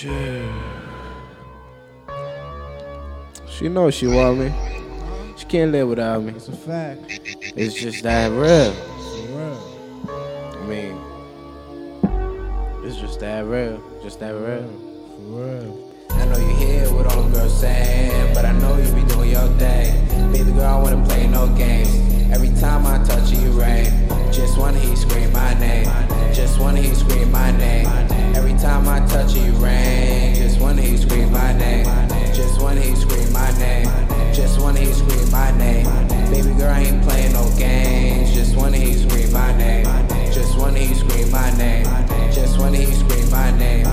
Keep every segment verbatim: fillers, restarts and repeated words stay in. Shit. She knows she want me. She can't live without me. It's a fact. It's just that real. It's real. I mean, it's just that real. Just that real. For real. I know you hear what all the girls saying, but I know you be doing your thing. Baby girl, I wanna play no games. Every time I touch you, you rain. Just wanna hear you scream my name. Just wanna hear you scream my name. Every time I touch you, you rain. Just wanna hear you scream my name. Just wanna hear you scream my name. Just wanna hear you scream my name. Baby girl, I ain't playing no games. Just wanna hear you scream my name. Just wanna hear you scream my name. Just wanna hear you scream my name.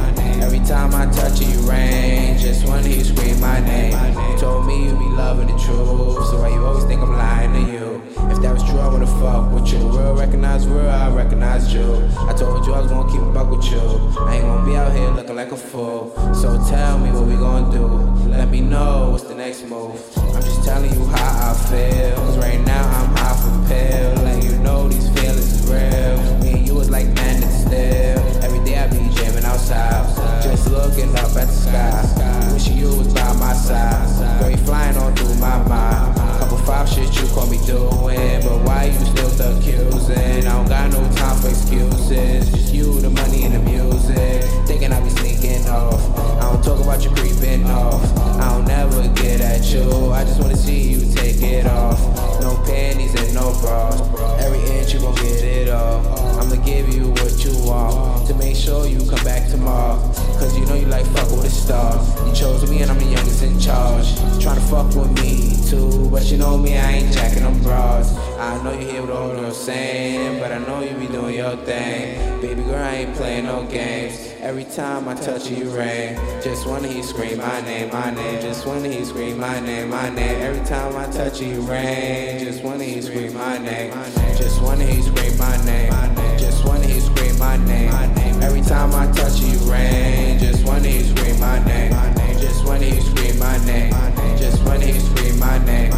Every time I touch you, you rain. Just wanna hear you scream my name. You told me you be loving the truth, so why you always think I'm lying to you? If that was true, I would've fucked with you. Real recognize real, I recognize you. I told you I was gonna keep it buck with you. I ain't gonna be out here looking like a fool. So tell me what we gonna do. Let me know what's the next move. I'm just telling you how I feel, cause right now I'm high for pill. Letting you know these feelings is real. Me and you was like man and still. Every day I be jamming outside, just looking up at the sky, wishing you was by my side. Girl, you flying on through my mind. Couple five shit you call me doing, but why you still accusing? I don't got no time for excuses. Just you, the money, and the music. Thinking I be sneaking off. I don't talk about you creeping off. I don't ever get at you. I just wanna see you take it off. No panties and no bras. Every inch you gon' get it off. I'ma give you what you want to make sure you come back tomorrow. Cause you know you like fuck with a star. You chose me and I'm the youngest in charge. Tryna fuck with me too, but you know me, I ain't jacking them bras. I know you hear what all girls saying, but I know you be doing your thing. Baby girl, I ain't playing no games. Every time I touch you, you rain. Just wanna hear you scream my name, my name. Just wanna hear you scream my name, my name. Every time I touch you, you rain. Just wanna hear you scream my name. Just wanna hear you scream my name. Just wanna hear you scream my name. Every time I touch you, you rain. Just wanna hear you scream my name. Just wanna hear you scream my name. Just wanna hear you scream my name.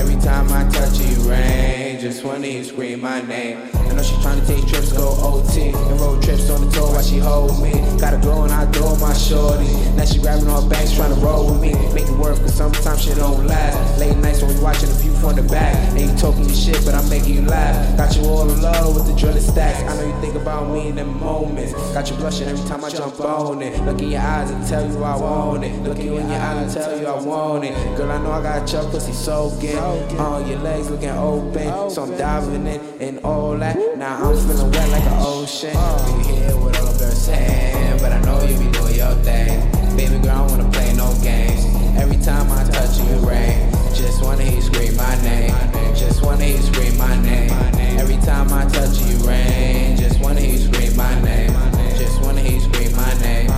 Every time I touch you, you rain. Just wanna hear you scream my name. I know she tryna take trips, go O T, and road trips on the tour while she hold me. Got a glow and I throw my shorty. Now she grabbing all her bangs, tryna roll with me. Make it work, cause sometimes shit don't last. Late nights when we watching the view from the back, and you talking your shit, but I'm making you laugh. Got you all in love with the drilling stacks. I know you think about me in them moments. Got you blushing every time I jump on it. Look in your eyes and tell you I want it. Look in your eyes and tell you I want it. Girl, I know I got your pussy soaking. On your legs looking open, so I'm diving in and all that. Now I'm feeling wet like an ocean. You hear what all the girls saying, but I know you be doing your thing. Baby girl, I don't wanna play no games. Every time I touch you, you rain. Just wanna hear you scream my name. Just wanna hear you scream my name. Every time I touch you, you rain. Just wanna hear you scream my name. Just wanna hear you scream my name.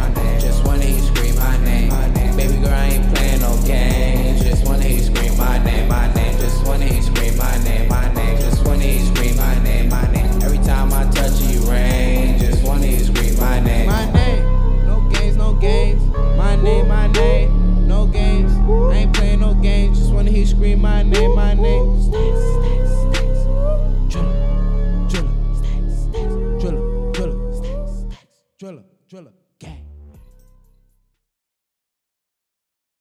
Just wanna hear you scream my name. Baby girl, I ain't playing no games. Just wanna hear you scream my name, my name. Just wanna hear you scream my name, my name. Just wanna hear you scream my name, my name. Every time I touch you, you rain. Just wanna hear you scream my name, my name. No games, no games. My name, my name. No games. I ain't playing no games. Just wanna hear you scream my name, my name. Driller, driller, driller, driller, driller, driller.